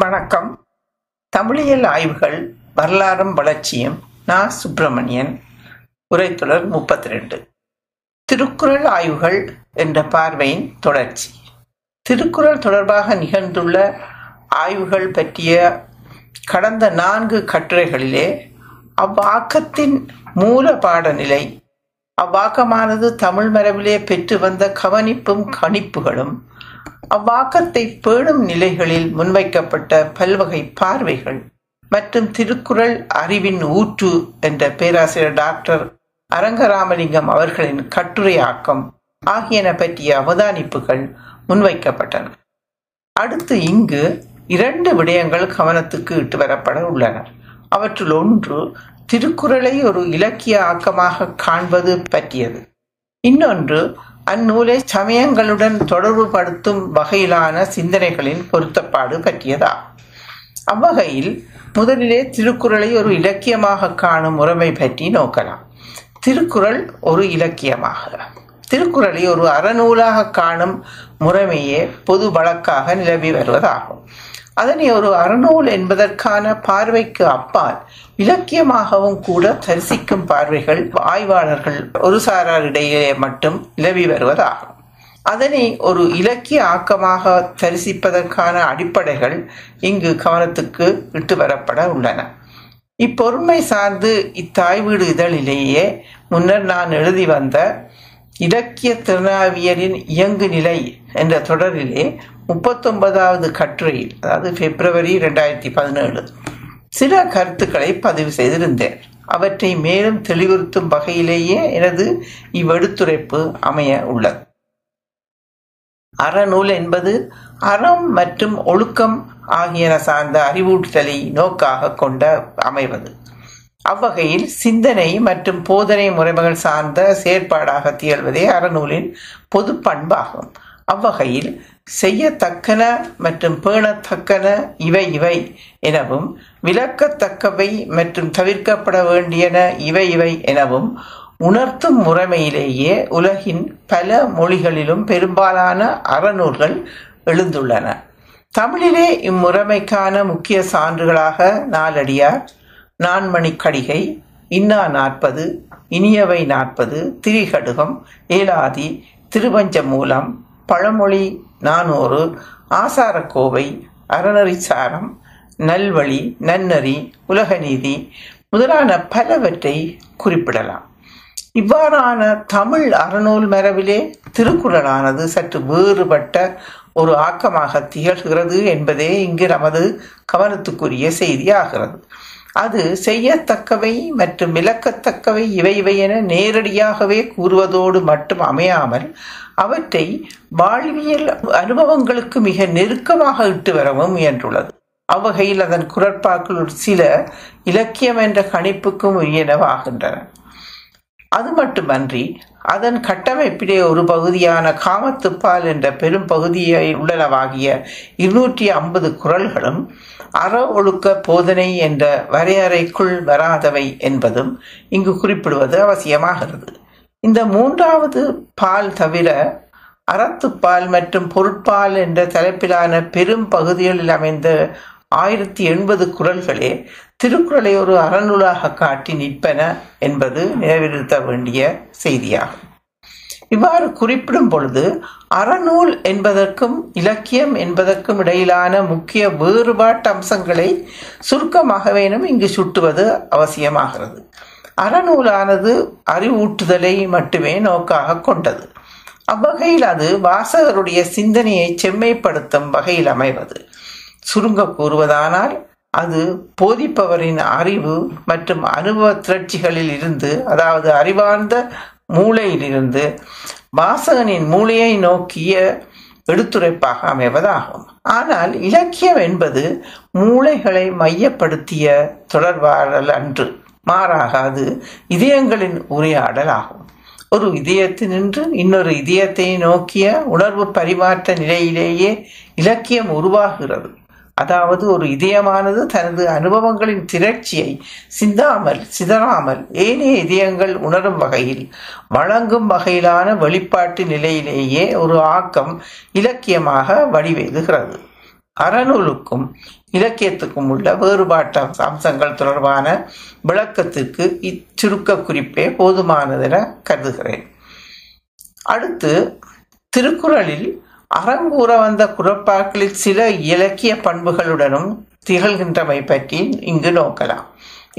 வணக்கம். தமிழியல் ஆய்வுகள் வரலாறும் வளர்ச்சியும், நா. சுப்பிரமணியன், உரைத்தொடர் 32. திருக்குறள் ஆய்வுகள் என்ற பார்வையின் தொடர்ச்சி. திருக்குறள் தொடர்பாக நிகழ்ந்துள்ள ஆய்வுகள் பற்றிய கடந்த 4 கட்டுரைகளிலே அவ்வாக்கத்தின் மூல பாடநிலை, அவ்வாக்கமானது தமிழ் மரபிலே பெற்று வந்த கவனிப்பும் கணிப்புகளும், அவ்வாக்கத்தை பேணும் நிலைகளில் முன்வைக்கப்பட்ட பல்வகை பார்வைகள் மற்றும் திருக்குறள் அறிவின் ஊற்று என்ற பேராசிரியர் டாக்டர் அரங்கராமலிங்கம் அவர்களின் கட்டுரையாக்கம் ஆகியன பற்றிய அவதானிப்புகள் முன்வைக்கப்பட்டன. அடுத்து இங்கு 2 விடயங்கள் கவனத்துக்கு இட்டு வரப்பட உள்ளன. அவற்றுள் ஒன்று திருக்குறளை ஒரு இலக்கிய ஆக்கமாக காண்பது பற்றியது, இன்னொன்று அந்நூலை சமயங்களுடன் தொடர்புபடுத்தும் வகையிலான சிந்தனைகளின் பொருத்தப்பாடு பற்றியதா. அவ்வகையில் முதலிலே திருக்குறளை ஒரு இலக்கியமாக காணும் முறைமை பற்றி நோக்கலாம். திருக்குறள் ஒரு இலக்கியமாக, திருக்குறளை ஒரு அறநூலாக காணும் முறைமையே பொது வழக்காக நிலவி வருவதாகும். அதனை ஒரு அறநூல் என்பதற்கான பார்வைக்கு அப்பால் இலக்கியமாகவும் கூட தரிசிக்கும் பார்வைகள் ஆய்வாளர்கள் ஒரு சாராரிடையே மட்டும் நிலவி வருவதாகும். அதனை ஒரு இலக்கிய ஆக்கமாக தரிசிப்பதற்கான அடிப்படைகள் இங்கு கவனத்துக்கு இட்டு வரப்பட உள்ளன. இப்பொருண்மை சார்ந்து இத்தாய்வீடு இதழிலேயே முன்னர் நான் எழுதி வந்த இலக்கிய திறனாவியலின் இயங்கு நிலை என்ற தொடரிலே 39வது கட்டுரையில், அதாவது February 2017, சில கருத்துக்களை பதிவு செய்திருந்தேன். அவற்றை மேலும் தெளிவுறுத்தும் வகையிலேயே எனது இவ்வெடுத்துரைப்பு அமைய உள்ளது. அறநூல் என்பது அறம் மற்றும் ஒழுக்கம் ஆகியன சார்ந்த அறிவூட்டலை நோக்காக கொண்ட அமைவது. அவ்வகையில் சிந்தனை மற்றும் போதனை முறைமைகள் சார்ந்த செயற்பாடாக திகழ்வதே அறநூலின் பொது பண்பாகும். அவ்வகையில் செய்யத்தக்கன மற்றும் பேணத்தக்கன இவை எனவும், விலக்கத்தக்கவை மற்றும் தவிர்க்கப்பட வேண்டியன இவை எனவும் உணர்த்தும் முறைமையிலேயே உலகின் பல மொழிகளிலும் பெரும்பாலான அறநூல்கள் எழுந்துள்ளன. தமிழிலே இம்முறைமைக்கான முக்கிய சான்றுகளாக நாலடியார், நான்மணிக்கடிகை, இன்னா 40, இனியவை 40, திரிகடுகம், ஏலாதி, திருவஞ்சமூலம், பழமொழி 400, ஆசாரக்கோவை, அறநெறிச்சாரம், நல்வழி, நன்னறி, உலகநீதி முதலான பலவற்றை குறிப்பிடலாம். இவ்வாறான தமிழ் அறநூல் மரபிலே திருக்குறளானது சற்று வேறுபட்ட ஒரு ஆக்கமாக திகழ்கிறது என்பதே இங்கு நமது கவனத்துக்குரிய செய்தியாகிறது. அது செய்யத்தக்கவை மற்றும் விலக்கத்தக்கவை இவை என நேரடியாகவே கூறுவதோடு மட்டும் அமையாமல் அவற்றை வாழ்வியல் அனுபவங்களுக்கு மிக நெருக்கமாக இட்டு வரவும் முயன்றுள்ளது. அவ்வகையில் அதன் குரட்பாக்கள் சில இலக்கியம் என்ற கணிப்புக்கும் உரியனவாகின்றன. அது மட்டுமன்றி அதன் கட்டமைப்பிலே ஒரு பகுதியான காமத்துப்பால் என்ற பெரும் பகுதியை உள்ளனவாகிய 250 குறள்களும் அற ஒழுக்க போதனை என்ற வரையறைக்குள் வராதவை என்பதும் இங்கு குறிப்பிடுவது அவசியமாகிறது. இந்த 3வது பால் தவிர அறத்துப்பால் மற்றும் பொருட்பால் என்ற தலைப்பிலான பெரும் பகுதிகளில் அமைந்த 1080 குறள்களே திருக்குறளை ஒரு அறநூலாக காட்டி நிற்பன என்பது நிறைவேற்ற வேண்டிய செய்தியாகும். இவ்வாறு குறிப்பிடும் பொழுது அறநூல் என்பதற்கும் இலக்கியம் என்பதற்கும் இடையிலான முக்கிய வேறுபாட்டு அம்சங்களை சுருக்கமாகவேனும் இங்கு சுட்டுவது அவசியமாகிறது. அறநூலானது அறிவூட்டுதலை மட்டுமே நோக்காக கொண்டது. அவ்வகையில் அது வாசகருடைய சிந்தனையை செம்மைப்படுத்தும் வகையில் அமைவது. சுருங்க கூறுவதானால் அது போதிப்பவரின் அறிவு மற்றும் அனுபவ திரட்சிகளில் இருந்து, அதாவது அறிவார்ந்த மூளையிலிருந்து வாசகனின் மூளையை நோக்கிய எடுத்துரைப்பாக அமைவதாகும். ஆனால் இலக்கியம் என்பது மூளைகளை மையப்படுத்திய தொடர்பாடல் அன்று, மாறாக அது இதயங்களின் உரையாடல் ஆகும். ஒரு இதயத்தினின்று இன்னொரு இதயத்தை நோக்கிய உணர்வு பரிமாற்ற நிலையிலேயே இலக்கியம் உருவாகிறது. அதாவது ஒரு இதயமானது தனது அனுபவங்களின் திரட்சியை சிதறாமல் ஏனைய இதயங்கள் உணரும் வகையில் வழங்கும் வகையிலான வெளிப்பாட்டு நிலையிலேயே ஒரு ஆக்கம் இலக்கியமாக வடிவேறுகிறது. அறநூலுக்கும் இலக்கியத்துக்கும் உள்ள வேறுபாட்டு அம்சங்கள் தொடர்பான விளக்கத்திற்கு இச்சுருக்க குறிப்பே போதுமானதென கருதுகிறேன். அடுத்து, திருக்குறளில் அறங்கூற வந்த குறப்பாக்களில் சில இலக்கிய பண்புகளுடனும் திகழ்கின்றமை பற்றி இங்கு நோக்கலாம்.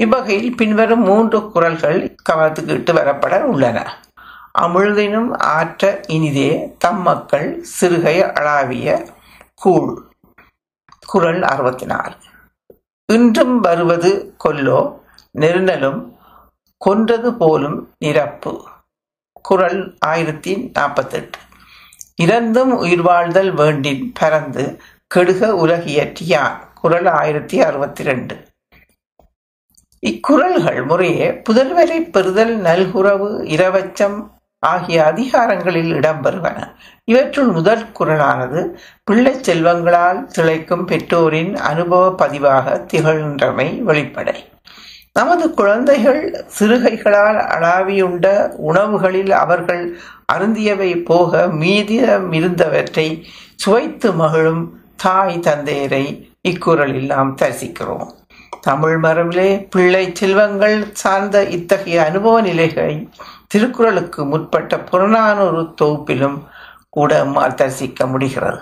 இவ்வகையில் பின்வரும் 3 குறள்கள் கவனத்துக்கிட்டு வரப்பட உள்ளன. அமிழ்தினும் ஆற்ற இனிதே தம்மக்கள் சிறுகை அளாவிய கூழ். குறள் 64. இன்றும் வருவது கொல்லோ நெருநலும் கொன்றது போலும் நிரப்பு. குறள் 1048. இறந்தும் உயிர் வாழ்தல் வேண்டின் பறந்து கெடுக உலகியற்றியான். குறள் 1062. இக்குறள்கள் முறையே புதல்வரை பெறுதல், நல்குறவு, இரவச்சம் ஆகிய அதிகாரங்களில் இடம்பெறுவன. இவற்றுள் முதற் குறளானது பிள்ளை செல்வங்களால் திளைக்கும் பெற்றோரின் அனுபவ பதிவாக திகழ்கின்றமை வெளிப்படை. நமது குழந்தைகள் சிறுகைகளால் அளாவியுண்ட உணவுகளில் அவர்கள் அருந்தியவை போக மீதியமிருந்தவற்றை சுவைத்து மகிழும் தாய் தந்தையரை இக்குறளில் நாம் தரிசிக்கிறோம். தமிழ் மரபிலே பிள்ளை செல்வங்கள் சார்ந்த இத்தகைய அனுபவ நிலைகளை திருக்குறளுக்கு முற்பட்ட புறநானூறு தொகுப்பிலும் கூட தரிசிக்க முடிகிறது.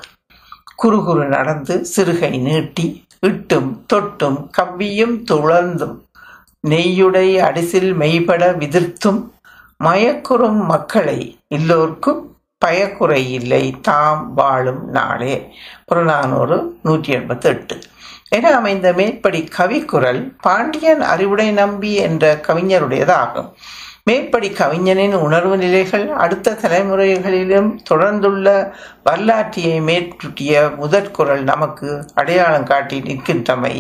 குறுகுறு நடந்து சிறுகை நீட்டி இட்டும் தொட்டும் கவ்வியும் துளர்ந்தும் நெய்யுடை அடிசில் மெய்பட விதிர்த்தும் மயக்குறும் மக்களை எல்லோர்க்கும் பயக்குறை இல்லை தாம் வாழும் நாளே. புறநானூறு 188. என அமைந்த மேற்படி கவிக்குறள் பாண்டியன் அறிவுடை நம்பி என்ற கவிஞருடையதாகும். மேற்படி கவிஞனின் உணர்வு நிலைகள் அடுத்த தலைமுறைகளிலும் தொடர்ந்துள்ள வரலாற்றையை மேற்கூட்டிய முதற்குறள் நமக்கு அடையாளம் காட்டி நிற்கின்றமை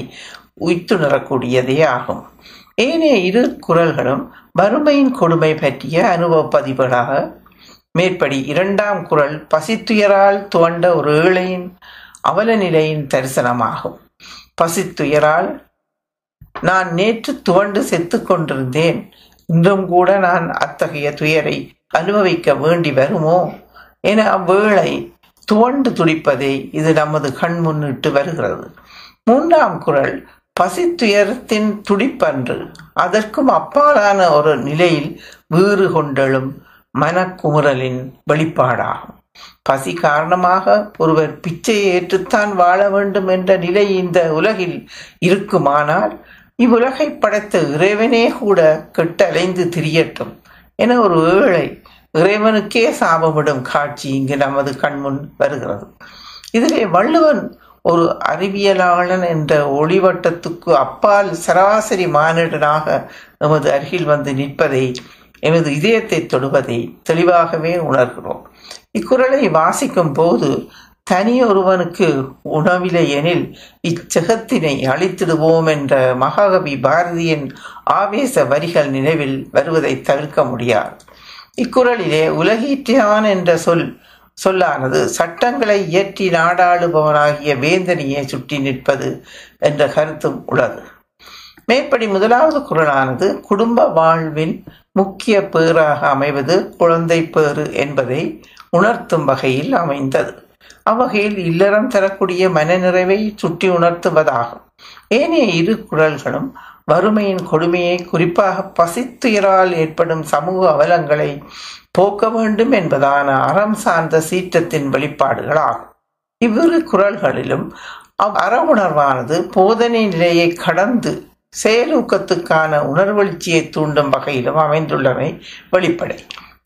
உய்த்துணரக்கூடியதே ஆகும். ஏனைய இரு குறள்களும் வறுமையின் கொடுமை பற்றிய அனுபவ பதிவுகளாக மேற்படி 2ஆம் குறள் பசித்துயரால் துவண்ட ஒரு ஏழையின் அவல நிலையின் தரிசனமாகும். பசித்துயரால் நான் நேற்று துவண்டு செத்து கொண்டிருந்தேன், இன்றும் கூட நான் அத்தகைய துயரை அனுபவிக்க வேண்டி வருமோ என அவ்வேளை துவண்டு துடிப்பதை இது நமது கண் முன்னிட்டு வருகிறது. 3ஆம் குறள் பசித்துயரத்தின் துடிப்பன்று, அதற்கும் அப்பாலான ஒரு நிலையில் வீறு கொண்டெழும் மனக்குமுறலின் வெளிப்பாடாகும். பசி காரணமாக ஒருவர் பிச்சையை ஏற்றுத்தான் வாழ வேண்டும் என்ற நிலை இந்த உலகில் இருக்குமானால் இவ்வுலகை படைத்த இறைவனே கூட கெட்டலைந்து திரியட்டும் என ஒரு ஏழை இறைவனுக்கே சாபமிடும் காட்சி இங்கு நமது கண்முன் வருகிறது. இதிலே வள்ளுவன் ஒரு அறிவியலாளன் என்ற ஒளிவட்டத்துக்கு அப்பால் சராசரி மானிடனாக நமது அருகில் வந்து நிற்பதை, எனது இதயத்தை தொடுவதை தெளிவாகவே உணர்கிறோம். இக்குறளை வாசிக்கும் போது தனியொருவனுக்கு உணவில்லை எனில் இச்சகத்தினை அழித்திடுவோம் என்ற மகாகவி பாரதியின் ஆவேச வரிகள் நினைவில் வருவதை தவிர்க்க முடியாது. இக்குறளிலே உலகீற்றியான் என்ற சொல்லானது சட்டங்களை இயற்றி நாடாளுபவனாகிய வேந்தனையை சுற்றி நிற்பது என்ற கருத்தும் உள்ளது. மேற்படி முதலாவது குறளானது குடும்ப வாழ்வின் முக்கிய பேறாக அமைவது குழந்தை பேறு என்பதை உணர்த்தும் வகையில் அமைந்தது. அவ்வகையில் இல்லறம் தரக்கூடிய மனநிறைவை சுட்டி உணர்த்துவதாகும். ஏனைய இரு குறள்களும் வறுமையின் கொடுமையை, குறிப்பாக பசித்துயரால் ஏற்படும் சமூக அவலங்களை போக்க வேண்டும் என்பதான அறம் சார்ந்த சீற்றத்தின் வெளிப்பாடுகளாகும். இவ்விரு குறள்களிலும் அற உணர்வானது போதனை நிலையை கடந்து செயலூக்கத்துக்கான உணர்வெழுச்சியை தூண்டும் வகையிலும் அமைந்துள்ளவை வெளிப்படை.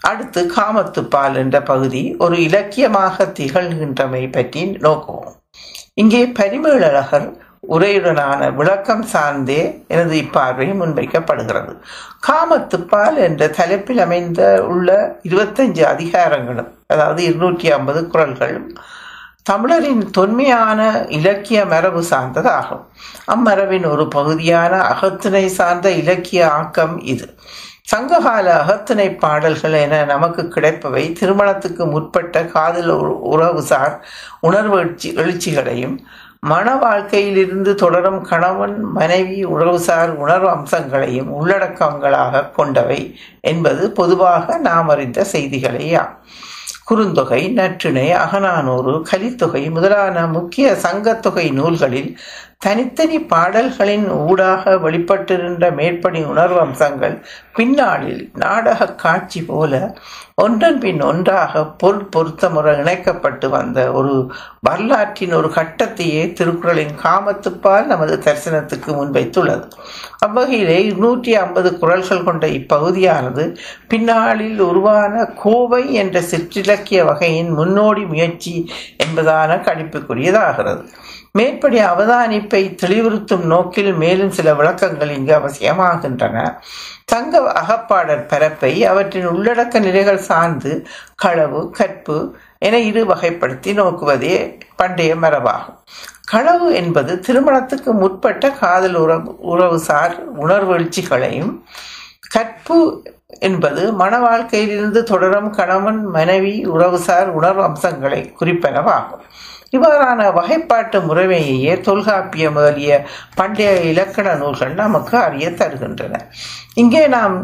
அடுத்து காமத்துப்பால் என்ற பகுதி ஒரு இலக்கியமாக திகழ்கின்றமை பற்றி நோக்குவோம். இங்கே பரிமேலழகர் உரையுடனான விளக்கம் சார்ந்தே எனது இப்பார்வை முன்வைக்கப்படுகிறது. காமத்துப்பால் என்ற தலைப்பில் அமைந்த உள்ள 25 அதிகாரங்களும், அதாவது 250 குறள்களும் தமிழரின் தொன்மையான இலக்கிய மரபு சார்ந்ததாகும். அம்மரபின் ஒரு பகுதியான அகத்தினை சார்ந்த இலக்கிய ஆக்கம் இது. சங்ககால அகத்தினை பாடல்கள் என நமக்கு கிடைப்பவை திருமணத்துக்கு முற்பட்ட காதல் உறவுசார் உணர்வெழுச்சி எழுச்சிகளையும் மன வாழ்க்கையிலிருந்து தொடரும் கணவன் மனைவி உறவுசார் உணர்வு அம்சங்களையும் உள்ளடக்கங்களாக கொண்டவை என்பது பொதுவாக நாம் அறிந்த செய்திகளேயாம். குறுந்தொகை, நற்றிணை, அகநானூறு, கலித்தொகை முதலான முக்கிய சங்கத்தொகை நூல்களில் தனித்தனி பாடல்களின் ஊடாக வெளிப்பட்டிருந்த மேற்படி உணர்வம்சங்கள் பின்னாளில் நாடக காட்சி போல ஒன்றன் பின் ஒன்றாக பொருத்தமுறை இணைக்கப்பட்டு வந்த ஒரு வரலாற்றின் ஒரு கட்டத்தையே திருக்குறளின் காமத்துப்பால் நமது தரிசனத்துக்கு முன்வைத்துள்ளது. அவ்வகையிலே 150 குறள்கள் கொண்ட இப்பகுதியானது பின்னாளில் உருவான கோவை என்ற சிற்றிலக்கிய வகையின் முன்னோடி முயற்சி என்பதான கணிப்புக்குரியதாகிறது. மேற்படி அவதானிப்பை தெளிவுறுத்தும் நோக்கில் மேலும் சில விளக்கங்கள் இங்கு அவசியமாகின்றன. சங்க அகப்பாடற் பரப்பை அவற்றின் உள்ளடக்க நிலைகள் சார்ந்து களவு, கற்பு என இரு வகைப்படுத்தி நோக்குவதே பண்டைய மரபாகும். களவு என்பது திருமணத்துக்கு முற்பட்ட காதல் உறவுசார் உணர்வெழுச்சிகளையும், கற்பு என்பது மன வாழ்க்கையிலிருந்து தொடரும் கணவன் மனைவி உறவுசார் உணர்வு அம்சங்களை குறிப்பனவாகும். இவ்வாறான வகைப்பாட்டு முறைமையே தொல்காப்பிய முதலிய பண்டைய இலக்கண நூல்கள் நமக்கு அறிய தருகின்றன. இங்கே நாம்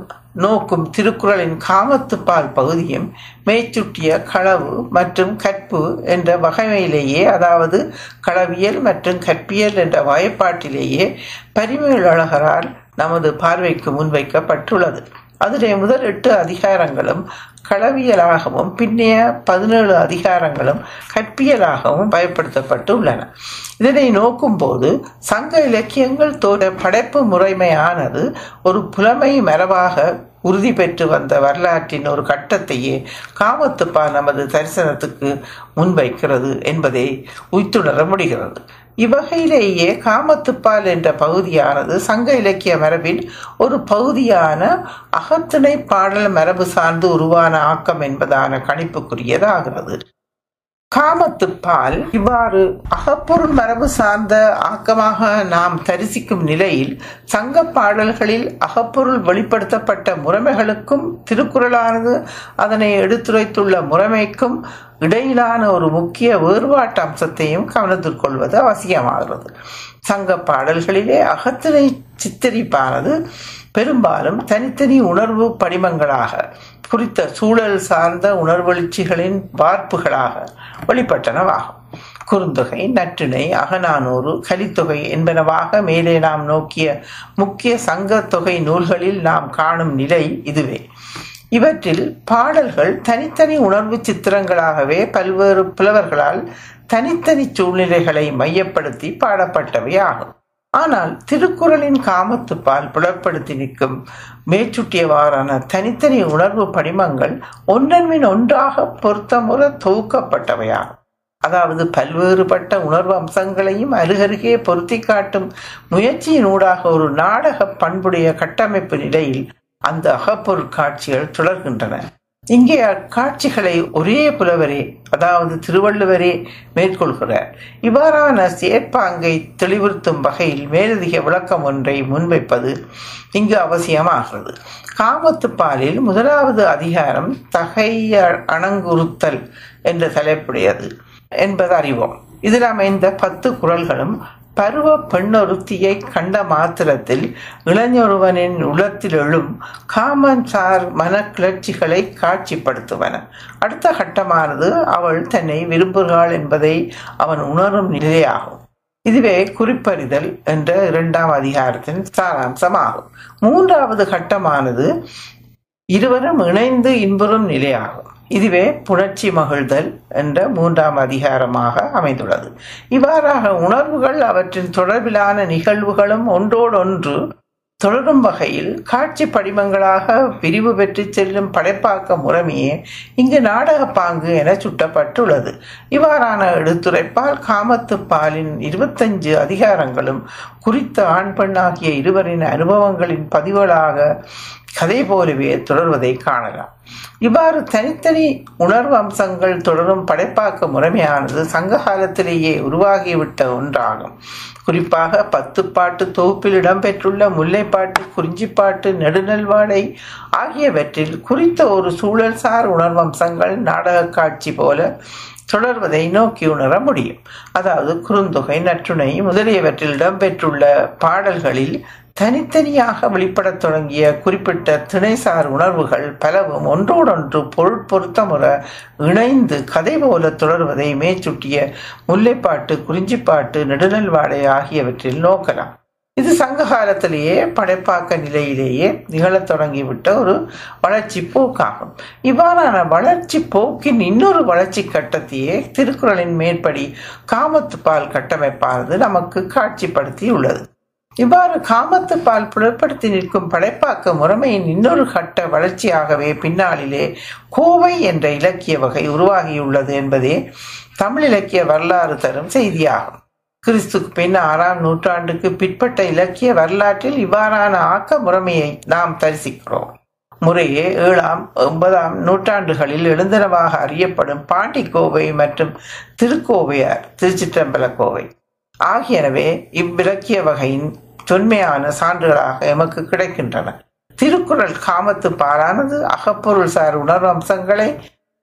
நோக்கும் திருக்குறளின் காமத்துப்பால் பகுதியும் மேச்சுட்டிய களவு மற்றும் கற்பு என்ற வகைமையிலேயே, அதாவது களவியல் மற்றும் கற்பியல் என்ற வகைப்பாட்டிலேயே பரிமேலழகரால் நமது பார்வைக்கு முன்வைக்கப்பட்டுள்ளது. அதிலே முதல் 8 அதிகாரங்களும் களவியலாகவும் பின்னைய 17 அதிகாரங்களும் கற்பியலாகவும் பயன்படுத்தப்பட்டு உள்ளன. இதனை நோக்கும்போது சங்க இலக்கியங்கள் தோன்ற படைப்பு முறைமையானது ஒரு புலமை மரபாக உறுதி பெற்று வந்த வரலாற்றின் ஒரு கட்டத்தையே காமத்துப்பா நமது தரிசனத்துக்கு முன்வைக்கிறது என்பதை உய்த்துணர முடிகிறது. இவ்வகையிலேயே காமத்துப்பால் என்ற பகுதியானது சங்க இலக்கிய மரபின் ஒரு பகுதியான அகத்திணை பாடல் மரபு சார்ந்து உருவான ஆக்கம் என்பதான கணிப்புக்குரியதாகிறது. காமத்துப்பால் இவ்வாறு அகப்பொருள் மரபு சார்ந்த ஆக்கமாக நாம் தரிசிக்கும் நிலையில் சங்க பாடல்களில் அகப்பொருள் வெளிப்படுத்தப்பட்ட முறைமைகளுக்கும் திருக்குறளானது அதனை எடுத்துரைத்துள்ள முறைமைக்கும் இடையிலான ஒரு முக்கிய வேறுபாட்டு அம்சத்தையும் கவனத்தில் கொள்வது அவசியமாகிறது. சங்க பாடல்களிலே அகத்தினை சித்தரிப்பானது பெரும்பாலும் தனித்தனி உணர்வு படிமங்களாக குறித்த சூழல் சார்ந்த உணர்வெழுச்சிகளின் வார்ப்புகளாக வெளிப்பட்டனவாகும். குறுந்தொகை, நற்றிணை, அகநானூறு, கலித்தொகை என்பனவாக மேலே நாம் நோக்கிய முக்கிய சங்கத்தொகை நூல்களில் நாம் காணும் நிலை இதுவே. இவற்றில் பாடல்கள் தனித்தனி உணர்வு சித்திரங்களாகவே பல்வேறு புலவர்களால் தனித்தனி சூழ்நிலைகளை மையப்படுத்தி பாடப்பட்டவை ஆகும். ஆனால் திருக்குறளின் காமத்துப்பால் புலப்படுத்தி நிற்கும் மேச்சுட்டியவாறான தனித்தனி உணர்வு படிமங்கள் ஒன்றன்மின் ஒன்றாக பொருத்தமுறை தொகுக்கப்பட்டவையாகும். அதாவது பல்வேறுபட்ட உணர்வு அம்சங்களையும் அருகருகே பொருத்தி காட்டும் முயற்சியினூடாக ஒரு நாடக பண்புடைய கட்டமைப்பு நிலையில் அந்த அகப்பொருள் காட்சிகள் தொடர்கின்றன. இங்கே அக்காட்சிகளை ஒரே புலவரே, அதாவது திருவள்ளுவரே மேற்கொள்கிறார். இவ்வாறான சேர்ப்பாங்கை தெளிவுறுத்தும் வகையில் மேலதிக விளக்கம் ஒன்றை முன்வைப்பது இங்கு அவசியமாகிறது. காமத்துப்பாலில் முதலாவது அதிகாரம் தகைய அணங்குறுத்தல் என்ற தலைப்புடையது என்பது அறிவோம். இதில் அமைந்த 10 குறள்களும் பருவ பெண்ணொருத்தியை கண்ட மாத்திரத்தில் இளைஞருவனின் உளத்தில் எழும் காமன்சார் மன கிளர்ச்சிகளை காட்சிப்படுத்துவன. அடுத்த கட்டமானது அவள் தன்னை விரும்புகிறாள் என்பதை அவன் உணரும் நிலையாகும். இதுவே குறிப்பறிதல் என்ற 2ஆம் அதிகாரத்தின் சாராம்சமாகும். 3வது கட்டமானது இருவரும் இணைந்து இன்புறும் நிலையாகும். இதுவே புணர்ச்சி மகிழ்தல் என்ற 3ஆம் அதிகாரமாக அமைந்துள்ளது. இவ்வாறாக உணர்வுகள் அவற்றின் தொடர்பிலான நிகழ்வுகளும் ஒன்றோடொன்று தொடரும் வகையில் காட்சி படிமங்களாக விரிவு பெற்று செல்லும் படைப்பாக்க முறைமையே இங்கு நாடக பாங்கு என சுட்டப்பட்டுள்ளது. இவ்வாறான எடுத்துரைப்பால் காமத்துப்பாலின் 25 அதிகாரங்களும் குறித்த ஆண் பெண்ணாகிய இருவரின் அனுபவங்களின் பதிவுகளாக கதை போலவே தொடர்வதை காணலாம். இவ்வாறு தனித்தனி உணர்வு அம்சங்கள் தொடரும் படைப்பாக்க முறைமையானது சங்ககாலத்திலேயே உருவாகிவிட்ட ஒன்றாகும். குறிப்பாக 10 பாட்டு தொகுப்பில் இடம்பெற்றுள்ள முல்லைப்பாட்டு, குறிஞ்சிப்பாட்டு, நெடுநல்வாடை ஆகியவற்றில் குறித்த ஒரு சூழல்சார் உணர்வு அம்சங்கள் நாடக காட்சி போல தொடர்வதை நோக்கி உணர முடியும். அதாவது குறுந்தொகை, நற்றுணை முதலியவற்றில் இடம்பெற்றுள்ள பாடல்களில் தனித்தனியாக வெளிப்படத் தொடங்கிய குறிப்பிட்ட திணைசார் உணர்வுகள் பலவும் ஒன்றோடொன்று பொருட்பொருத்தமுற இணைந்து கதை போல தொடர்வதை மேற்சுட்டிய முல்லைப்பாட்டு, குறிஞ்சிப்பாட்டு, நெடுநல்வாடை ஆகியவற்றில் நோக்கலாம். இது சங்க காலத்திலேயே படைப்பாக்க நிலையிலேயே நிகழத் தொடங்கிவிட்ட ஒரு வளர்ச்சி போக்காகும். இவ்வாறான வளர்ச்சி போக்கின் இன்னொரு வளர்ச்சி கட்டத்தையே திருக்குறளின் மேற்படி காமத்துப்பால் கட்டமைப்பானது நமக்கு காட்சிப்படுத்தி உள்ளது. இவ்வாறு காமத்துப்பால் புலப்படுத்தி நிற்கும் படைப்பாக்க முறைமையின் இன்னொரு கட்ட வளர்ச்சியாகவே பின்னாளிலே கோவை என்ற இலக்கிய வகை உருவாகியுள்ளது என்பதே தமிழ் இலக்கிய வரலாறு தரும் செய்தியாகும். கிறிஸ்துக்கு பின் 6ஆம் நூற்றாண்டுக்கு பிற்பட்ட இலக்கிய வரலாற்றில் இவ்வாறான ஆக்க முறைமையை நாம் தரிசிக்கிறோம். முறையே 7ஆம், 9ஆம் நூற்றாண்டுகளில் எழுந்தனவாக அறியப்படும் பாண்டிக்கோவை மற்றும் திருக்கோவையார், திருச்சிற்றம்பல கோவை ஆகியனவே இவ்விலக்கிய வகையின் தொன்மையான சான்றுகளாக எமக்கு கிடைக்கின்றன. திருக்குறள் காமத்து பாலானது அகப்பொருள் சார் உணர்வு அம்சங்களை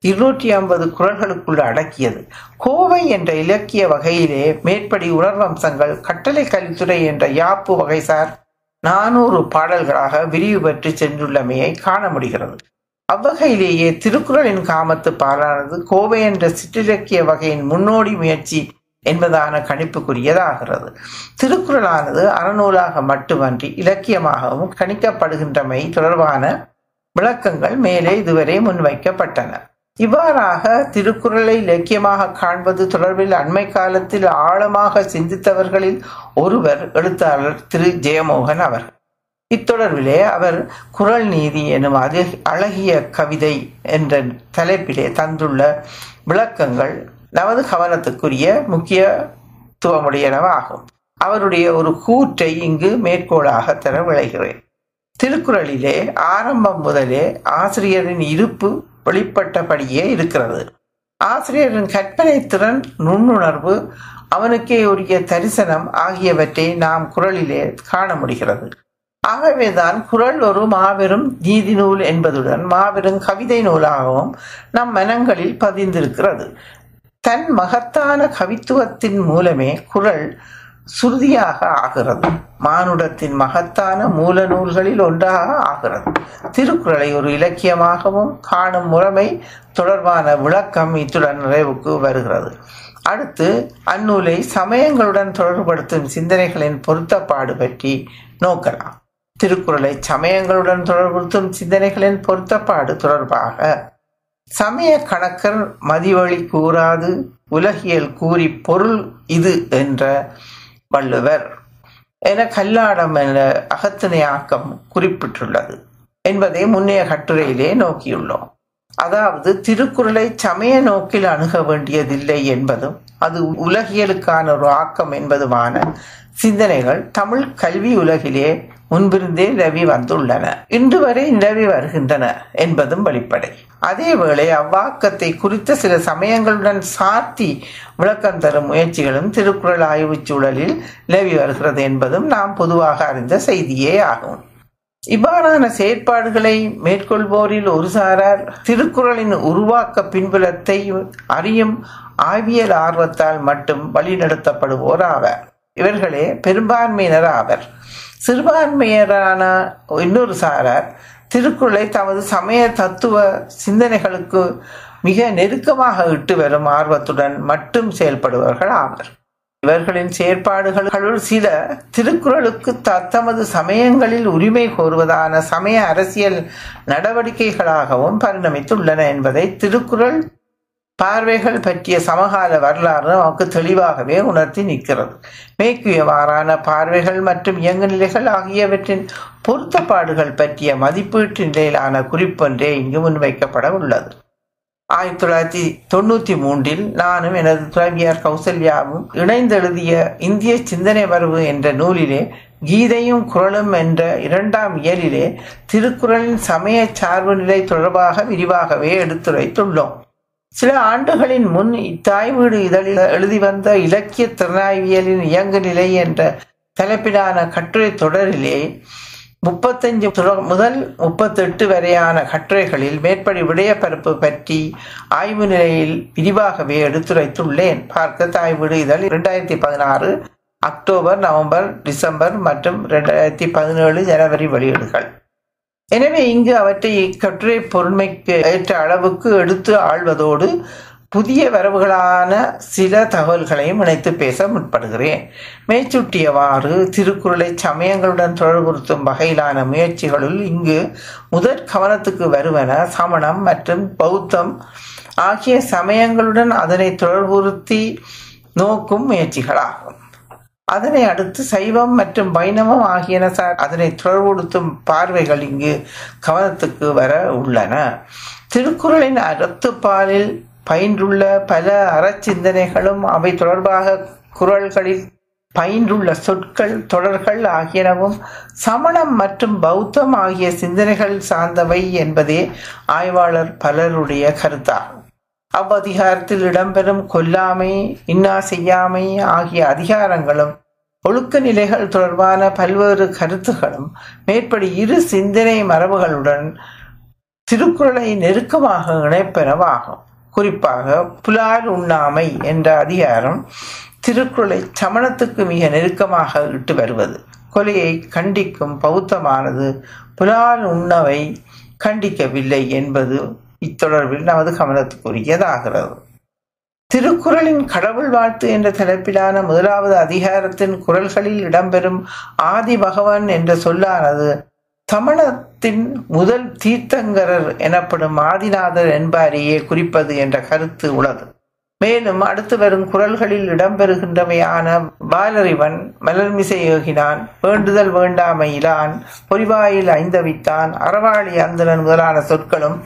250 குறள்களுக்குள் அடக்கியது. கோவை என்ற இலக்கிய வகையிலே மேற்படி உணர்வு அம்சங்கள் கட்டளை கல்வித்துறை என்ற யாப்பு வகை சார் 400 பாடல்களாக விரிவு பெற்று சென்றுள்ளமையை காண முடிகிறது. அவ்வகையிலேயே திருக்குறளின் காமத்து பாலானது கோவை என்ற சிற்றிலக்கிய வகையின் முன்னோடி முயற்சி என்பதான கணிப்புக்குரியதாகிறது. திருக்குறளானது அறநூலாக மட்டுமன்றி இலக்கியமாகவும் கணிக்கப்படுகின்றமை தொடர்பான விளக்கங்கள் மேலே இதுவரை முன்வைக்கப்பட்டன. இவ்வாறாக திருக்குறளை இலக்கியமாக காண்பது தொடர்பில் அண்மை காலத்தில் ஆழமாக சிந்தித்தவர்களில் ஒருவர் எழுத்தாளர் திரு ஜெயமோகன் அவர்கள். இத்தொடர்பிலே அவர் குறள் நீதி எனும் அழகிய கவிதை என்ற தலைப்பிலே தந்துள்ள விளக்கங்கள் நமது கவனத்துக்குரிய முக்கியத்துவமுடையனவாகும். அவருடைய ஒரு கூற்றை இங்கு மேற்கோளாக தர விளைகிறேன். திருக்குறளிலே ஆரம்பம் முதலே ஆசிரியரின் இருப்பு வெளிப்பட்டபடியே இருக்கிறது. ஆசிரியரின் கற்பனை திறன், நுண்ணுணர்வு, அவனுக்கே உரிய தரிசனம் ஆகியவற்றை நாம் குறளிலே காண முடிகிறது. ஆகவேதான் குறள் ஒரு மாபெரும் நீதி நூல் என்பதுடன் மாபெரும் கவிதை நூலாகவும் நம் மனங்களில் பதிந்திருக்கிறது. தன் மகத்தான கவித்துவத்தின் மூலமே குறள் சுருதியாக ஆகிறது, மானுடத்தின் மகத்தான மூல நூல்களில் ஒன்றாக ஆகிறது. திருக்குறளை ஒரு இலக்கியமாகவும் காணும் முறைமை தொடர்பான விளக்கம் இத்துடன் நிறைவுக்கு வருகிறது. அடுத்து அந்நூலை சமயங்களுடன் தொடர்புபடுத்தும் சிந்தனைகளின் பொருத்தப்பாடு பற்றி நோக்கலாம். திருக்குறளை சமயங்களுடன் தொடர்புபடுத்தும் சிந்தனைகளின் பொருத்தப்பாடு தொடர்பாக சமய கணக்கர் மதிவழி கூறாது உலகியல் கூறி பொருள் இது என்ற வள்ளுவர் என கல்லாடம் என அகத்திணையாக்கம் குறிப்பிட்டுள்ளது என்பதை முன்னைய கட்டுரையிலே நோக்கியுள்ளோம். அதாவது திருக்குறளை சமய நோக்கில் அணுக வேண்டியதில்லை என்பதும் அது உலகியலுக்கான ஒரு ஆக்கம் என்பதுமான சிந்தனைகள் தமிழ் கல்வி உலகிலே முன்பிருந்தே நிலவி வந்துள்ளன, இன்று வரை நிலவி வருகின்றன என்பதும் வெளிப்படை. அதேவேளை அவ்வாக்கத்தை குறித்த சில சமயங்களுடன் சார்த்தி விளக்கம் தரும் முயற்சிகளும் திருக்குறள் ஆய்வு சூழலில் நிலவி வருகிறது என்பதும் நாம் பொதுவாக அறிந்த செய்தியே ஆகும். இவ்வாறான செயற்பாடுகளை மேற்கொள்வோரில் ஒரு சாரார் திருக்குறளின் உருவாக்க பின்புலத்தை அறியும் ஆவியல் ஆர்வத்தால் மட்டும் வழிநடத்தப்படுவோர் ஆவர். இவர்களே பெரும்பான்மையினர் ஆவர். சிறுபான்மையரான இன்னொரு சாரார் திருக்குறளை தமது சமய தத்துவ சிந்தனைகளுக்கு மிக நெருக்கமாக இட்டு வரும் ஆர்வத்துடன் மட்டும் செயல்படுபவர்கள் ஆவர். இவர்களின் செயற்பாடுகளுள் சில திருக்குறளுக்கு தத்தமது சமயங்களில் உரிமை கோருவதான சமய அரசியல் நடவடிக்கைகளாகவும் பரிணமித்துள்ளன என்பதை திருக்குறள் பார்வைகள் பற்றிய சமகால வரலாறு நமக்கு தெளிவாகவே உணர்த்தி நிற்கிறது. மேற்குவாறான பார்வைகள் மற்றும் இயங்கு நிலைகள் ஆகியவற்றின் பொருத்தப்பாடுகள் பற்றிய மதிப்பீட்டு நிலையிலான குறிப்பொன்றே இங்கு முன்வைக்கப்பட உள்ளது. 1993இல் நானும் எனது துறவியார் கௌசல்யாவும் இணைந்தெழுதிய இந்திய சிந்தனை வரவு என்ற நூலிலே கீதையும் குறளும் என்ற 2ஆம் இயலிலே திருக்குறளின் சமய சார்பு நிலை தொடர்பாக விரிவாகவே எடுத்துரைத்துள்ளோம். சில ஆண்டுகளின் முன் இத்தாய்வீடு இதழில் எழுதி வந்த இலக்கிய திறனாய்வியலின் இயங்கு நிலை என்ற தலைப்பிலான கட்டுரை தொடரிலே 35 முதல் 38 வரையான கட்டுரைகளில் மேற்படி விடயப்பரப்பு பற்றி ஆய்வு நிலையில் விரிவாகவே எடுத்துரைத்துள்ளேன். பார்க்க தாய்வீடு இதழ் 2016 அக்டோபர், நவம்பர், டிசம்பர் மற்றும் 2017 ஜனவரி வெளியீடுகள். எனவே இங்கு அவற்றை இக்கட்டுரை பொருண்மைக்கு ஏற்ற அளவுக்கு எடுத்து ஆழ்வதோடு புதிய வரவுகளான சில தகவல்களையும் இணைத்து பேச முற்படுகிறேன். மேற்சுட்டியவாறு திருக்குறளை சமயங்களுடன் தொடர்புறுத்தும் வகையிலான முயற்சிகளுள் இங்கு முதற் கவனத்துக்கு வருவன சமணம் மற்றும் பௌத்தம் ஆகிய சமயங்களுடன் அதனை தொடர்புறுத்தி நோக்கும் முயற்சிகளாகும். அதனை அடுத்து சைவம் மற்றும் வைணவம் ஆகியன அதனை தொடர்புறுத்தும் பார்வைகள் இங்கு கவனத்துக்கு வர உள்ளன. திருக்குறளின் அறத்துப்பாலில் பயின்றுள்ள பல அறச்சிந்தனைகளும் அவை தொடர்பாக குறள்களில் பயின்றுள்ள சொற்கள், தொடர்கள் ஆகியனவும் சமணம் மற்றும் பௌத்தம் ஆகிய சிந்தனைகள் சார்ந்தவை என்பதே ஆய்வாளர் பலருடைய கருத்தாகும். அவ்வதிகாரத்தில் இடம்பெறும் கொல்லாமை, இன்னா செய்யாமை ஆகிய அதிகாரங்களும் ஒழுக்க நிலைகள் தொடர்பான பல்வேறு கருத்துகளும் மேற்படி இரு சிந்தனை மரபுகளுடன் திருக்குறளை நெருக்கமாக இணைப்பனவாகும். குறிப்பாக புலால் உண்ணாமை என்ற அதிகாரம் திருக்குறளை சமணத்துக்கு மிக நெருக்கமாக இட்டு வருவது. கொலையை கண்டிக்கும் பௌத்தமானது புலால் உண்ணவை கண்டிக்கவில்லை என்பது இத்தொடர்பில் நமது கவனத்துக்குரியதாகிறது. திருக்குறளின் கடவுள் வாழ்த்து என்ற தலைப்பிலான முதலாவது அதிகாரத்தின் குறள்களில் இடம்பெறும் ஆதி பகவன் என்ற சொல்லானது சமணத்தின் முதல் தீர்த்தங்கரர் எனப்படும் ஆதிநாதர் என்பாரையே குறிப்பது என்ற கருத்து உள்ளது. மேலும் அடுத்து வரும் குறள்களில் இடம்பெறுகின்றவையான பாலறிவன், மலர்மிசை ஏகினான், வேண்டுதல் வேண்டாமை இலான், பொறிவாயில் ஐந்தவித்தான், அறவாளி அந்தணன் முதலான சொற்களும்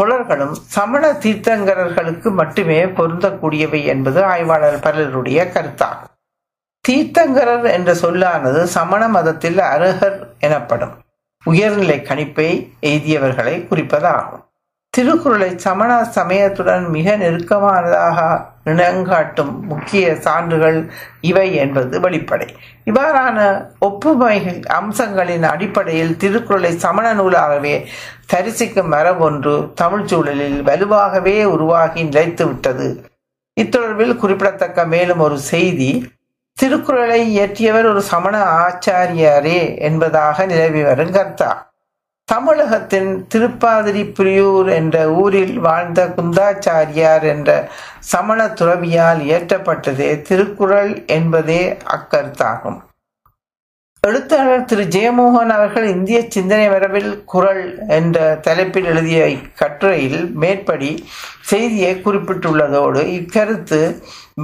தொடர்களும் சமண தீர்த்தங்கரர்களுக்கு மட்டுமே பொருந்தக்கூடியவை என்பது ஆய்வாளர் பலருடைய கருத்தாகும். தீர்த்தங்கரர் என்ற சொல்லானது சமண மதத்தில் அரகர் எனப்படும் உயர்நிலை கணிப்பை எய்தியவர்களை குறிப்பதாகும். திருக்குறளை சமண சமயத்துடன் மிக நெருக்கமானதாக இனங்காட்டும் முக்கிய சான்றுகள் இவை என்பது வெளிப்படை. இவ்வாறான ஒப்புமை அம்சங்களின் அடிப்படையில் திருக்குறளை சமண நூலாகவே தரிசிக்கும் மரபொன்று தமிழ் சூழலில் வலுவாகவே உருவாகி நிலைத்துவிட்டது. இத்தொடர்பில் குறிப்பிடத்தக்க மேலும் ஒரு செய்தி, திருக்குறளை இயற்றியவர் ஒரு சமண ஆச்சாரியாரே என்பதாக நிலவி வரும் கர்த்தா. தமிழகத்தின் திருப்பாதிரி புரியூர் என்ற ஊரில் வாழ்ந்த குந்தாச்சாரியார் என்ற சமண துறவியால் இயற்றப்பட்டதே திருக்குறள் என்பதே அக்கருத்தாகும். எழுத்தாளர் திரு ஜெயமோகன் அவர்கள் இந்திய சிந்தனை மரபில் குறள் என்ற தலைப்பில் எழுதிய இக்கட்டுரையில் மேற்படி செய்தியை குறிப்பிட்டுள்ளதோடு இக்கருத்து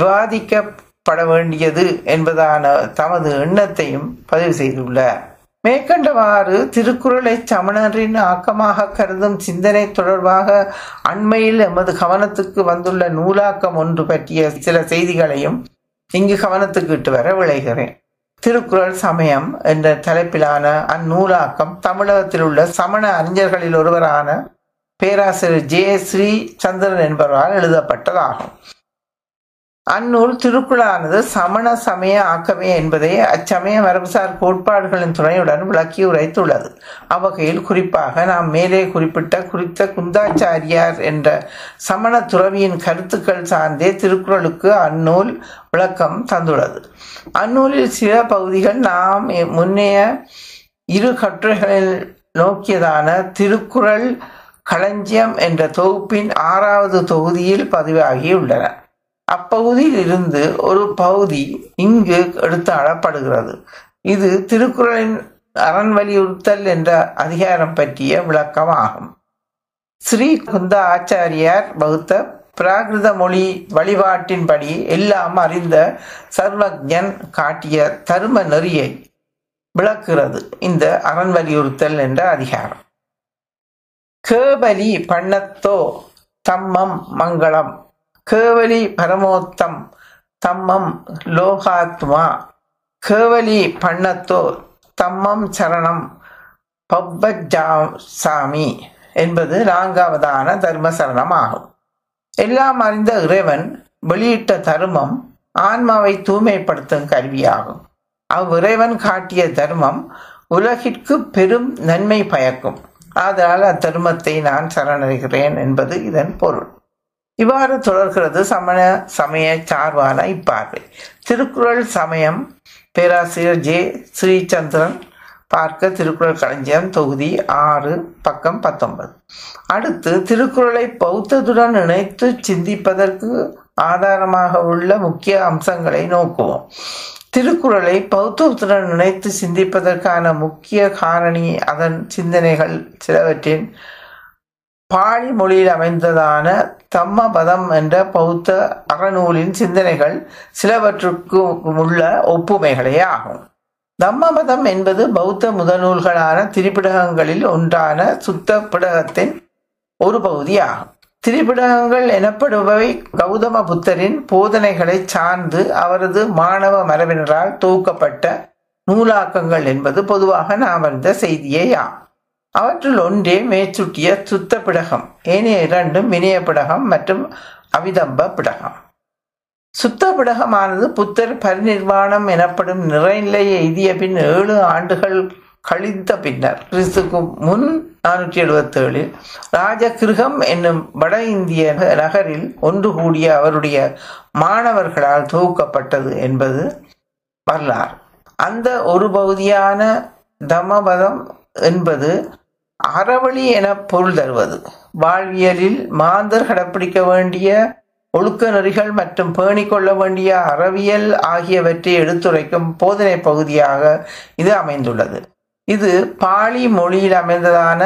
விவாதிக்கப்பட வேண்டியது என்பதான தமது எண்ணத்தையும் பதிவு செய்துள்ளார். மேற்கண்டவாறு திருக்குறளை சமணரின் ஆக்கமாக கருதும் சிந்தனை தொடர்பாக அண்மையில் எமது கவனத்துக்கு வந்துள்ள நூலாக்கம் ஒன்று பற்றிய சில செய்திகளையும் இங்கு கவனத்துக்கு இட்டு வர விளைகிறேன். திருக்குறள் சமயம் என்ற தலைப்பிலான அந்நூலாக்கம் தமிழகத்தில் உள்ள சமண அறிஞர்களில் ஒருவரான பேராசிரியர் ஜே. ஸ்ரீ. சந்திரன் என்பவரால் எழுதப்பட்டதாகும். அந்நூல் திருக்குறளானது சமண சமய ஆக்கமே என்பதை அச்சமய மரபுசார் கோட்பாடுகளின் துணையுடன் விளக்கி உரைத்துள்ளது. அவ்வகையில் குறிப்பாக நாம் மேலே குறித்த குந்தாச்சாரியார் என்ற சமண துறவியின் கருத்துக்கள் சார்ந்தே திருக்குறளுக்கு அந்நூல் விளக்கம் தந்துள்ளது. அந்நூலில் சில பகுதிகள் நாம் முன்னைய இரு கட்டுரைகளில் நோக்கியதான திருக்குறள் களஞ்சியம் என்ற தொகுப்பின் 6வது தொகுதியில் பதிவாகியுள்ளன. அப்பகுதியில் இருந்து ஒரு பகுதி இங்கு எடுத்தாளப்படுகிறது. இது திருக்குறளின் அரண் வலியுறுத்தல் என்ற அதிகாரம் பற்றிய விளக்கமாகும். ஸ்ரீ குந்த ஆச்சாரியார் வகுத்த பிராகிருத மொழி வழிபாட்டின்படி எல்லாம் அறிந்த சர்வஜன் காட்டிய தரும நெறியை விளக்குகிறது இந்த அரண் வலியுறுத்தல் என்ற அதிகாரம். கேவலி பண்ணத்தோ தம்மம் மங்களம், கேவலி பரமோத்தம் தம்மம் லோகாத்மா, கேவலி பண்ணத்தோ தம்மம் சரணம் பப்பஜாசாமி என்பது 4வது தர்மசரணம் ஆகும். எல்லாம் அறிந்த இறைவன் வெளியிட்ட தர்மம் ஆன்மாவை தூய்மைப்படுத்தும் கருவியாகும். அவ்விறைவன் காட்டிய தர்மம் உலகிற்கு பெரும் நன்மை பயக்கும். ஆதலால் அத்தர்மத்தை நான் சரணடைகிறேன் என்பது இதன் பொருள். இவ்வாறு தொடர்கிறது சமண சமய சார்பான இப்பார்வை. திருக்குறள் சமயம் பேராசிரியர் ஜே ஸ்ரீ சந்திரன், பார்க்க திருக்குறள் களஞ்சியம் தொகுதி 6 பக்கம் 19. அடுத்து திருக்குறளை பௌத்தத்துடன் இணைத்து சிந்திப்பதற்கு ஆதாரமாக உள்ள முக்கிய அம்சங்களை நோக்குவோம். திருக்குறளை பௌத்தத்துடன் இணைத்து சிந்திப்பதற்கான முக்கிய காரணி அதன் சிந்தனைகள் சிலவற்றின் பாலி மொழியில் அமைந்ததான தம்மபதம் என்ற பௌத்த அறநூலின் சிந்தனைகள் சிலவற்றுக்கு உள்ள ஒப்புமைகளே ஆகும். தம்மபதம் என்பது பௌத்த முதநூல்களான திரிபிடகங்களில் ஒன்றான சுத்த பிடகத்தின் ஒரு பகுதியாகும். திரிபிடகங்கள் எனப்படுபவை கௌதம புத்தரின் போதனைகளை சார்ந்து அவரது மாணவ மரபினரால் தொகுக்கப்பட்ட நூலாக்கங்கள் என்பது பொதுவாக நாம் அறிந்த செய்தியே ஆகும். அவற்றுள் ஒன்றே மேற்சுட்டிய சுத்த பிடகம். ஏனைய இரண்டும் வினய பிடகம் மற்றும் அவிதம்ப பிடகம். சுத்த பிடகமானது புத்தர் பரிநிர்வாணம் எனப்படும் நிறைநிலையை எய்திய பின் 7 ஆண்டுகள் கழித்த பின்னர் கிறிஸ்துக்கு முன் 477 ராஜகிருகம் என்னும் வட இந்திய நகரில் ஒன்று கூடிய அவருடைய மாணவர்களால் தொகுக்கப்பட்டது என்பது வரலாறு. அந்த ஒரு பகுதியான தம்மபதம் என்பது அறவழி என பொருள் தருவது. வாழ்வியலில் மாந்தர் கடைப்பிடிக்க வேண்டிய ஒழுக்க நெறிகள் மற்றும் பேணிக்கொள்ள வேண்டிய அறவியல் ஆகியவற்றை எடுத்துரைக்கும் போதனை பகுதியாக இது அமைந்துள்ளது. இது பாலி மொழியில் அமைந்ததான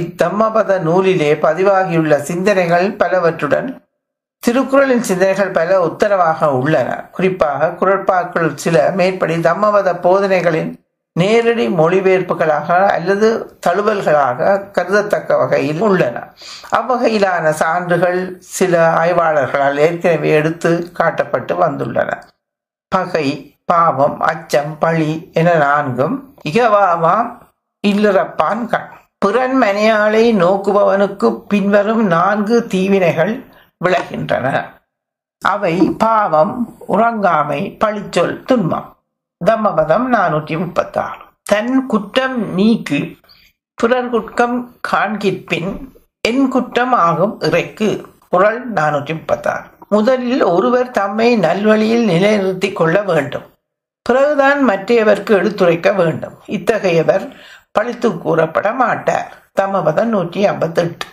இத்தம்மபத நூலிலே பதிவாகியுள்ள சிந்தனைகள் பலவற்றுடன் திருக்குறளின் சிந்தனைகள் பல உத்தரவாக உள்ளன. குறிப்பாக குறட்பாக்கள் சில மேற்படி தம்மபத போதனைகளின் நேரடி மொழிபெயர்ப்புகளாக அல்லது தழுவல்களாக கருதத்தக்க வகையில் உள்ளன. அவ்வகையிலான சான்றுகள் சில ஆய்வாளர்களால் ஏற்கனவே எடுத்து காட்டப்பட்டு வந்துள்ளன. பகை, பாவம், அச்சம், பழி என 4ம், இகவாவாம், இல்லறப்பான், கண். பிறன் மனையாளை நோக்குபவனுக்கு பின்வரும் 4 தீவினைகள் விளைகின்றன. அவை பாவம், உறங்காமை, பழிச்சொல், துன்பம். தம்மபதம் 436. தன் குற்றம் நீக்கி பிறர் குற்றம் காண்கிற்பின் என் குற்றம் ஆகும் இறைக்கு. குறள் 436. முதலில் ஒருவர் தம்மை நல்வழியில் நிலைநிறுத்திக் கொள்ள வேண்டும். பிறகுதான் மற்றையவருக்கு எடுத்துரைக்க வேண்டும். இத்தகையவர் பழித்து கூறப்பட மாட்டார். தம்மபதம் 158.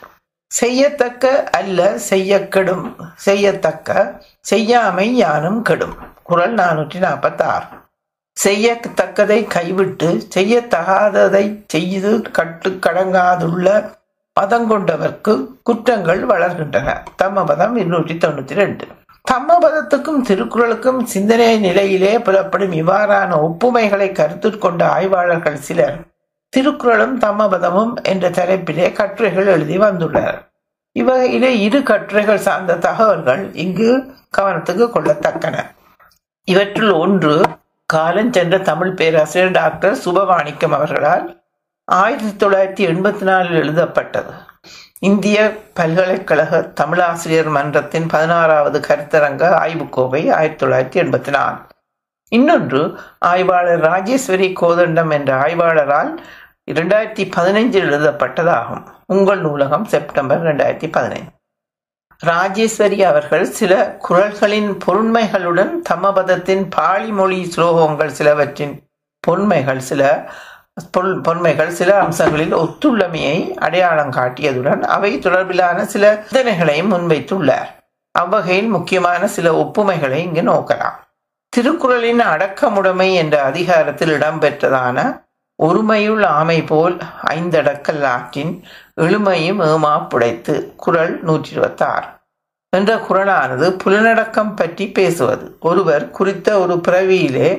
செய்யத்தக்க அல்ல செய்ய கெடும், செய்யத்தக்க செய்யாமை யானும் கெடும். குறள் 446. செய்யத்தக்கதை கைவிட்டு செய்யத்தகாததை செய்து கட்டுக்கடங்காதுள்ள மதங்கொண்டவர்க்கு குற்றங்கள் வளர்கின்றன. தம்மபதம் 292. தம்மபதத்துக்கும் திருக்குறளுக்கும் சிந்தனை நிலையிலே புலப்படும் இவ்வாறான ஒப்புமைகளை கருத்திற்கொண்ட ஆய்வாளர்கள் சிலர் திருக்குறளும் தம்மபதமும் என்ற தலைப்பிலே கட்டுரைகள் எழுதி வந்துள்ளனர். இவ்வகையிலே 2 கட்டுரைகள் சார்ந்த தகவல்கள் இங்கு கவனத்துக்கு கொள்ளத்தக்கன. இவற்றுள் ஒன்று காலஞ்சென்ற தமிழ் பேராசிரியர் டாக்டர் சுபவாணிக்கம் அவர்களால் 1984 எழுதப்பட்டது. இந்திய பல்கலைக்கழக தமிழாசிரியர் மன்றத்தின் 16வது கருத்தரங்க ஆய்வுக்கோவை 1984. இன்னொன்று ஆய்வாளர் ராஜேஸ்வரி கோதண்டம் என்ற ஆய்வாளரால் 2015 எழுதப்பட்டதாகும். உங்கள் நூலகம் செப்டம்பர் 2015. ராஜேஸ்வரி அவர்கள் சில குறள்களின் பொருண்மைகளுடன் தம்மபதத்தின் பாலி மொழி ஸ்லோகங்கள் சிலவற்றின் பொன்மைகள் சில அம்சங்களில் ஒத்துள்ளமையை அடையாளம் காட்டியதுடன் அவை தொடர்பிலான சில சிந்தனைகளையும் முன்வைத்துள்ளார். அவ்வகையில் முக்கியமான சில ஒப்புமைகளை இங்கு நோக்கலாம். திருக்குறளின் அடக்கமுடைமை என்ற அதிகாரத்தில் இடம்பெற்றதான ஒருமையுள் ஆமை போல் 5 அடக்கல் ஆற்றின் எளிமையும் ஏமா புடைத்து குறள் 126 என்ற குறளானது புலனடக்கம் பற்றி பேசுவது. ஒருவர் குறித்த ஒரு பிறவியிலே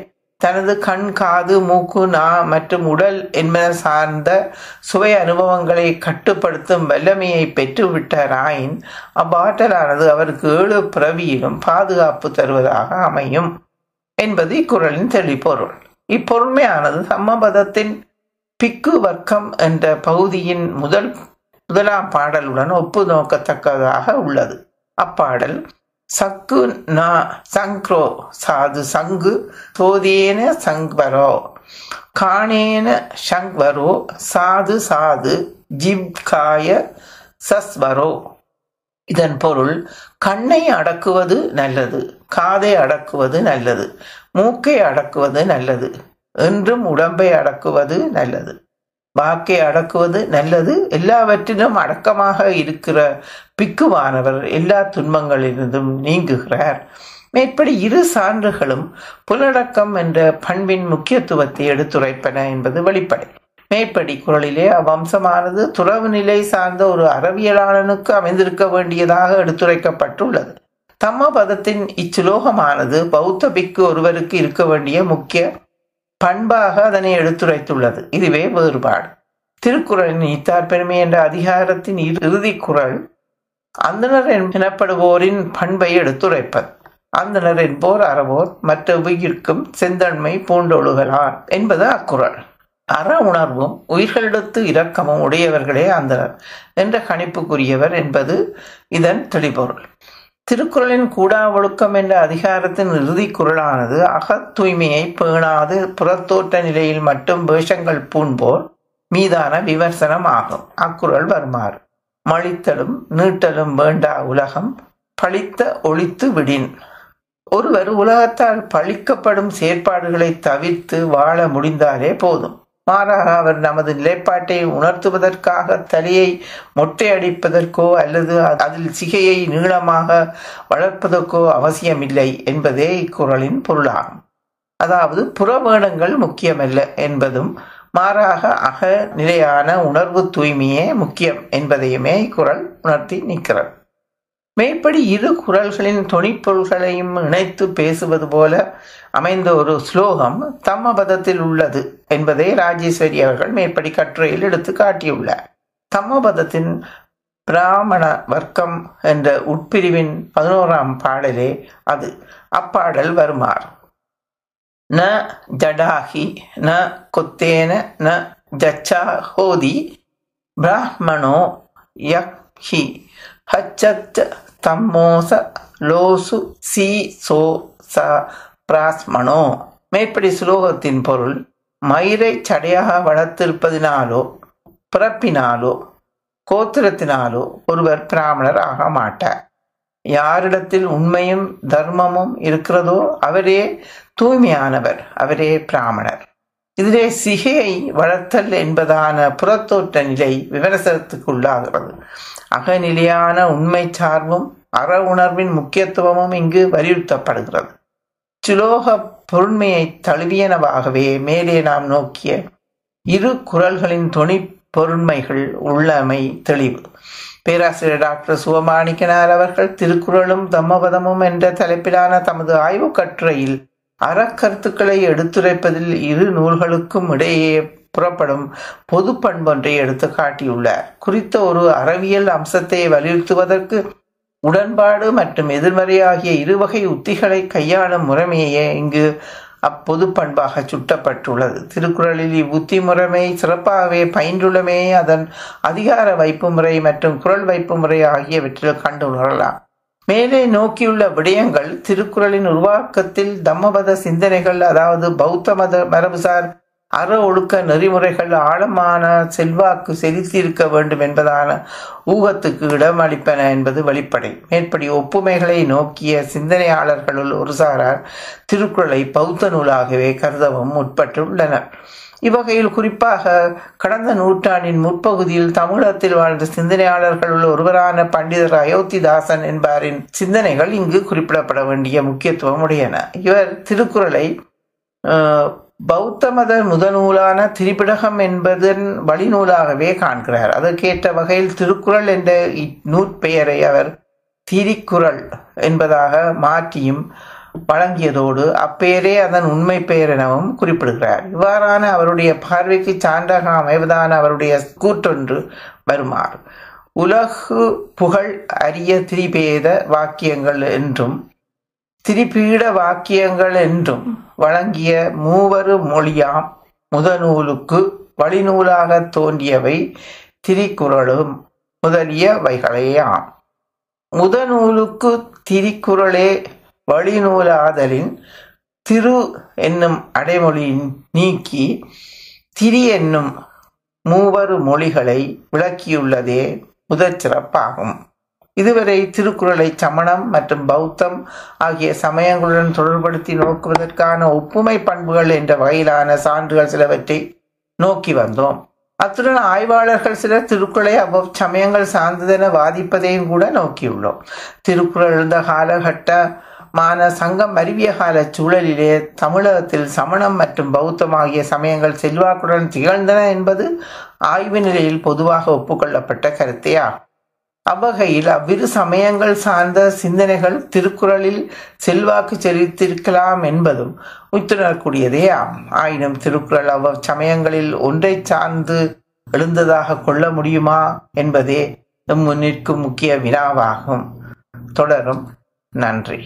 தனது கண், காது, மூக்கு, நா மற்றும் உடல் என்பன சார்ந்த சுவை அனுபவங்களை கட்டுப்படுத்தும் வல்லமையை பெற்றுவிட்டாராயின் அவ்வாற்றலானது அவருக்கு 7 பிறவியிலும் பாதுகாப்பு தருவதாக அமையும் என்பது இக்குறளின் தெளிபொருள். இப்பொருண்மையானது தம்மபதத்தின் பிக்கு வர்க்கம் என்ற பகுதியின் முதலாம் பாடலுடன் ஒப்பு நோக்கத்தக்கதாக உள்ளது. அப்பாடல் சக்கு நா சங்க்ரோ சாது சங்கு சோதேன சங்வரோ காணேன சங்வரோ சாது சாது ஜிப்காய சஸ்வரோ இதன் பொருள், கண்ணை அடக்குவது நல்லது, காதை அடக்குவது நல்லது, மூக்கை அடக்குவது நல்லது, என்றும் உடம்பை அடக்குவது நல்லது, வாக்கை அடக்குவது நல்லது. எல்லாவற்றிலும் அடக்கமாக இருக்கிற பிக்குவானவர் எல்லா துன்பங்களிலிருந்தும் நீங்குகிறார். மேற்படி இரு சான்றுகளும் புலடக்கம் என்ற பண்பின் முக்கியத்துவத்தை எடுத்துரைப்பன என்பது வெளிப்படை. மேற்படி குரலிலே அவ்வம்சமானது துறவு நிலை சார்ந்த ஒரு அறவியலாளனுக்கு அமைந்திருக்க வேண்டியதாக எடுத்துரைக்கப்பட்டுள்ளது. தம்ம பதத்தின் இச்சுலோகமானது பௌத்த பிக்கு ஒருவருக்கு இருக்க வேண்டிய முக்கிய பண்பாக அதனை எடுத்துரைத்துள்ளது. இதுவே வேறுபாடு. திருக்குறளின் ஈத்தார் பெருமை என்ற அதிகாரத்தின் இறுதி குறள் அந்தனர் எனப்படுவோரின் பண்பை எடுத்துரைப்பது. அந்தனர் என்போர் அறவோர் மற்ற உயிர்க்கும் செந்தன்மை பூண்டொழுகலார் என்பது அக்குறள். அற உணர்வும் உயிர்களிடத்து இரக்கமும் உடையவர்களே அந்தனர் என்ற கணிப்புக்குரியவர் என்பது இதன் தெளிபொருள். திருக்குறளின் கூடா ஒழுக்கம் என்ற அதிகாரத்தின் இறுதி குறளானது அகத் தூய்மையை பேணாது புறத்தோற்ற நிலையில் மட்டும் வேஷங்கள் பூண்போர் மீதான விமர்சனம் ஆகும். அக்குறள் வருமாறு: மழித்தலும் நீட்டலும் வேண்டா உலகம் பழித்த ஒழித்து விடின். ஒருவர் உலகத்தால் பழிக்கப்படும் செயற்பாடுகளை தவிர்த்து வாழ முடிந்தாலே போதும். மாறாக அவர் நமது நிலைப்பாட்டை உணர்த்துவதற்காக தலையை மொட்டையடிப்பதற்கோ அல்லது அதில் சிகையை நீளமாக வளர்ப்பதற்கோ அவசியமில்லை என்பதே இக்குறளின் பொருளாகும். அதாவது, புறவேடங்கள் முக்கியமல்ல என்பதும் மாறாக அக நிலையான உணர்வு தூய்மையே முக்கியம் என்பதையுமே இக்குறள் உணர்த்தி நிற்கிறது. மேற்படி இரு குறள்களின் தொனிப்பொருள்களையும் இணைத்து பேசுவது போல அமைந்த ஒரு ஸ்லோகம் தம்ம பதத்தில் உள்ளது என்பதை ராஜேஸ்வரி அவர்கள் மேற்படி கட்டுரையில் எடுத்து காட்டியுள்ளார். தம்ம பதத்தின் பிராமண வர்க்கம் என்ற உட்பிரிவின் 11ஆம் பாடலே அது. அப்பாடல் வருமாறு: ந ஜடாஹி ந கொத்தேன ந ஜச்சா ஹோதி பிராமணோ யஹி ஹச்சத் தம்மோச லோசு சி சோ ச பிராஸ்மணோ. மேற்படி சுலோகத்தின் பொருள், மயிரை சடையாக வளர்த்திருப்பதினாலோ பிறப்பினாலோ கோத்திரத்தினாலோ ஒருவர் பிராமணர் ஆக மாட்டார். யாரிடத்தில் உண்மையும் தர்மமும் இருக்கிறதோ அவரே தூய்மையானவர், அவரே பிராமணர். இதிலே சிகையை வளர்த்தல் என்பதான புறத்தோற்ற நிலை விமர்சனத்துக்குள்ளாகிறது. அகநிலையான உண்மை சார்பும் அற உணர்வின் முக்கியத்துவமும் இங்கு வலியுறுத்தப்படுகிறது. சுலோக பொருண்மையை தழுவியனவாகவே மேலே நாம் நோக்கிய இரு குறள்களின் தொனி பொருண்மைகள் உள்ளமை தெளிவு. பேராசிரியர் டாக்டர் சிவமாணிக்கனார் அவர்கள் திருக்குறளும் தம்மபதமும் என்ற தலைப்பிலான தமது ஆய்வு கட்டுரையில் அறக்கருத்துக்களை எடுத்துரைப்பதில் இரு நூல்களுக்கும் இடையே புறப்படும் பொது பண்பொன்றை எடுத்து காட்டியுள்ளார். குறித்த ஒரு அறவியல் அம்சத்தை வலியுறுத்துவதற்கு உடன்பாடு மற்றும் எதிர்மறை ஆகிய இருவகை உத்திகளை கையாளும் முறைமையே இங்கு அப்பொது பண்பாக சுட்டப்பட்டுள்ளது. திருக்குறளில் இவ்வுத்தி முறைமை சிறப்பாகவே பயின்றுள்ளமே அதன் அதிகார வைப்பு முறை மற்றும் குரல் வைப்பு முறை ஆகியவற்றில் கண்டுணரலாம். மேலே நோக்கியுள்ள விடயங்கள் திருக்குறளின் உருவாக்கத்தில் தம்மபத சிந்தனைகள், அதாவது பௌத்த மத மரபுசார் அற ஒழுக்க நெறிமுறைகள் ஆழமான செல்வாக்கு செலுத்தியிருக்க வேண்டும் என்பதான ஊகத்துக்கு இடம் அளிப்பன என்பது வெளிப்படை. மேற்படி ஒப்புமைகளை நோக்கிய சிந்தனையாளர்களுள் ஒரு சாரார் திருக்குறளை பௌத்த நூலாகவே கருதவும் முற்பட்டுள்ளனர். இவ்வகையில் குறிப்பாக கடந்த நூற்றாண்டின் முற்பகுதியில் தமிழகத்தில் வாழ்ந்த சிந்தனையாளர்களுள் ஒருவரான பண்டிதர் அயோத்திதாசன் என்பாரின் சிந்தனைகள் இங்கு குறிப்பிடப்பட வேண்டிய முக்கியத்துவம் உடையன. இவர் திருக்குறளை பௌத்த மத முதநூலான திரிபிடகம் என்பதன் வழிநூலாகவே காண்கிறார். அதற்கேற்ற வகையில் திருக்குறள் என்ற நூற்பெயரை அவர் திரிக்குறள் என்பதாக மாற்றியும் வழங்கியதோடு அப்பெயரே அதன் உண்மை பெயர் எனவும் குறிப்பிடுகிறார். இவ்வாறான அவருடைய பார்வைக்கு சான்றாக அமைவதான அவருடைய கூற்றொன்று வருமாறு: உலகு புகழ் அரிய திரிபேத வாக்கியங்கள் என்றும் திரிபீட வாக்கியங்கள் என்றும் வழங்கிய மூவரு மொழியாம் முதநூலுக்கு வழிநூலாக தோன்றியவை திரிக்குறளும் முதலியவைகளேயாம். முதநூலுக்கு திரிக்குறளே வழிநூலாதலின் திரு என்னும் அடைமொழியின் நீக்கி திரி என்னும் மூவரு மொழிகளை விளக்கியுள்ளதே முதற் சிறப்பாகும். இதுவரை திருக்குறளை சமணம் மற்றும் பௌத்தம் ஆகிய சமயங்களுடன் தொடர்படுத்தி நோக்குவதற்கான ஒப்புமை பண்புகள் என்ற வகையிலான சான்றுகள் சிலவற்றை நோக்கி வந்தோம். அத்துடன் ஆய்வாளர்கள் சிலர் திருக்குறளை அவ்வச்சமயங்கள் சார்ந்ததென வாதிப்பதையும் கூட நோக்கியுள்ளோம். திருக்குறள் இருந்த காலகட்டமான சங்கம் மருவிய கால சூழலிலே தமிழகத்தில் சமணம் மற்றும் பௌத்தம் ஆகிய சமயங்கள் செல்வாக்குடன் திகழ்ந்தன என்பது ஆய்வு நிலையில் பொதுவாக ஒப்புக்கொள்ளப்பட்ட கருத்தே ஆகும். அவ்வகையில் அவ்விரு சமயங்கள் சார்ந்த சிந்தனைகள் திருக்குறளில் செல்வாக்கு செலுத்திருக்கலாம் என்பதும் உணரக்கூடியதே ஆகும். ஆயினும் திருக்குறள் அவ்வச்சமயங்களில் ஒன்றை சார்ந்து எழுந்ததாக கொள்ள முடியுமா என்பதே நம் முன்னிற்கும் முக்கிய வினாவாகும். தொடரும். நன்றி.